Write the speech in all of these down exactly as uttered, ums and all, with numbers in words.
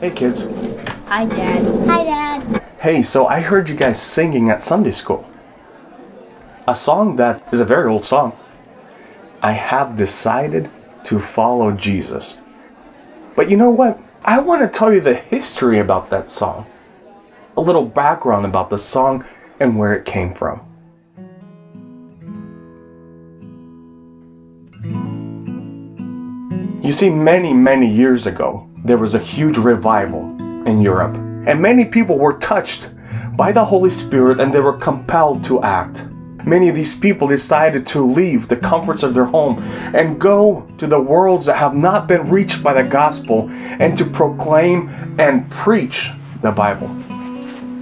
Hey, kids. Hi, Dad. Hi, Dad. Hey, so I heard you guys singing at Sunday school. A song that is a very old song. I have decided to follow Jesus. But you know what? I want to tell you the history about that song. A little background about the song and where it came from. You see, many, many years ago, there was a huge revival in Europe, and many people were touched by the Holy Spirit and they were compelled to act. Many of these people decided to leave the comforts of their home and go to the worlds that have not been reached by the gospel and to proclaim and preach the Bible.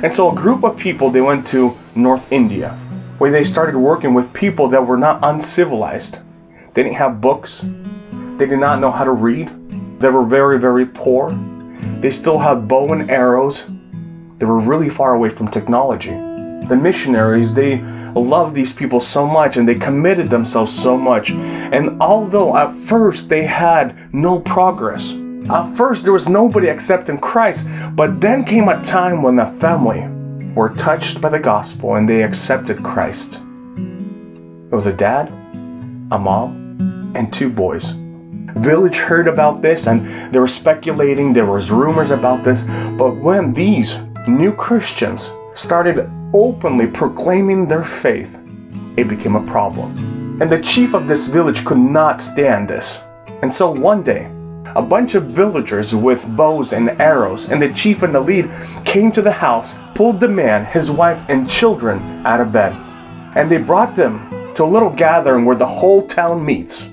And so a group of people, they went to North India, where they started working with people that were not uncivilized. They didn't have books. They did not know how to read. They were very, very poor. They still had bow and arrows. They were really far away from technology. The missionaries, they loved these people so much and they committed themselves so much. And although at first they had no progress, at first there was nobody accepting Christ, but then came a time when the family were touched by the gospel and they accepted Christ. It was a dad, a mom, and two boys. Village heard about this and they were speculating, there was rumors about this, but when these new Christians started openly proclaiming their faith, it became a problem. And the chief of this village could not stand this. And so one day, a bunch of villagers with bows and arrows and the chief and the lead came to the house, pulled the man, his wife, and children out of bed. And they brought them to a little gathering where the whole town meets.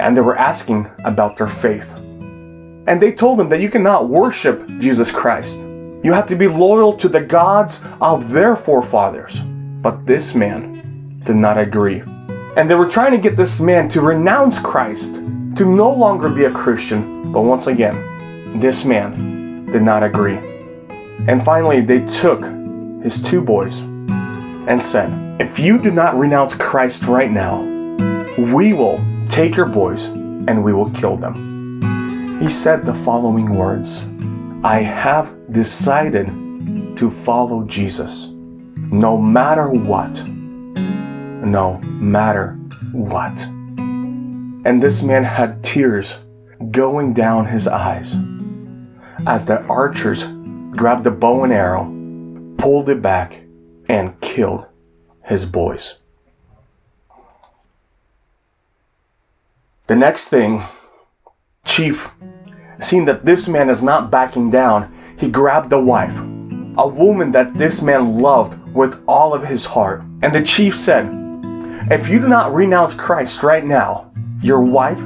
And they were asking about their faith. And they told them that you cannot worship Jesus Christ. You have to be loyal to the gods of their forefathers. But this man did not agree. And they were trying to get this man to renounce Christ, to no longer be a Christian. But once again, this man did not agree. And finally, they took his two boys and said, if you do not renounce Christ right now, we will take your boys and we will kill them. He said the following words, I have decided to follow Jesus, no matter what, no matter what. And this man had tears going down his eyes as the archers grabbed the bow and arrow, pulled it back, and killed his boys. The next thing, Chief, seeing that this man is not backing down, he grabbed the wife, a woman that this man loved with all of his heart. And the chief said, if you do not renounce Christ right now, your wife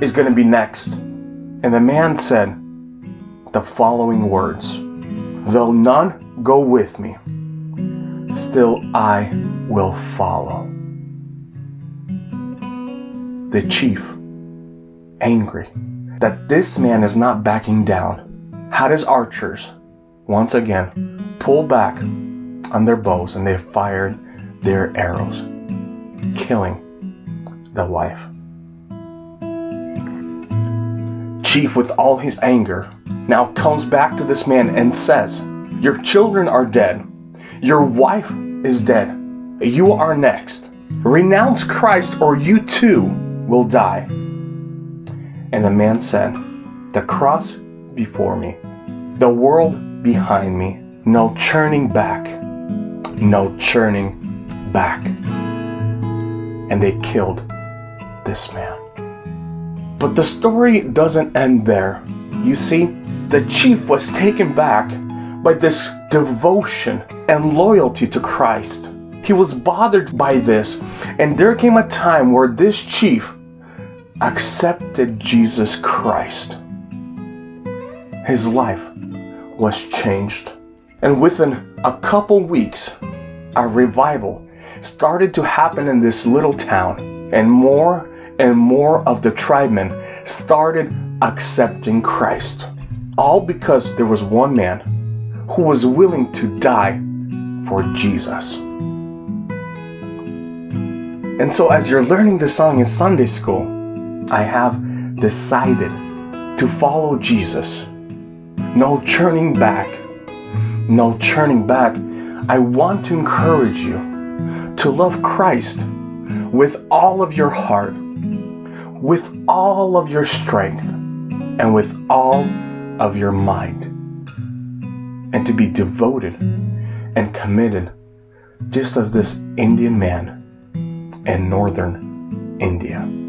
is going to be next. And the man said the following words, though none go with me, still I will follow. The chief, angry that this man is not backing down, had his archers once again pull back on their bows and they fired their arrows, killing the wife. Chief, with all his anger, now comes back to this man and says, your children are dead, your wife is dead, you are next. Renounce Christ or you too will die. And the man said, the cross before me, the world behind me, no turning back, no turning back. And they killed this man. But the story doesn't end there. You see, the chief was taken back by this devotion and loyalty to Christ. He was bothered by this, and there came a time where this chief accepted Jesus Christ. His life was changed. And within a couple weeks, a revival started to happen in this little town. And more and more of the tribemen started accepting Christ. All because there was one man who was willing to die for Jesus. And so as you're learning this song in Sunday school, I have decided to follow Jesus no turning back, no turning back. I want to encourage you to love Christ with all of your heart, with all of your strength, and with all of your mind, and to be devoted and committed, just as this Indian man in northern India.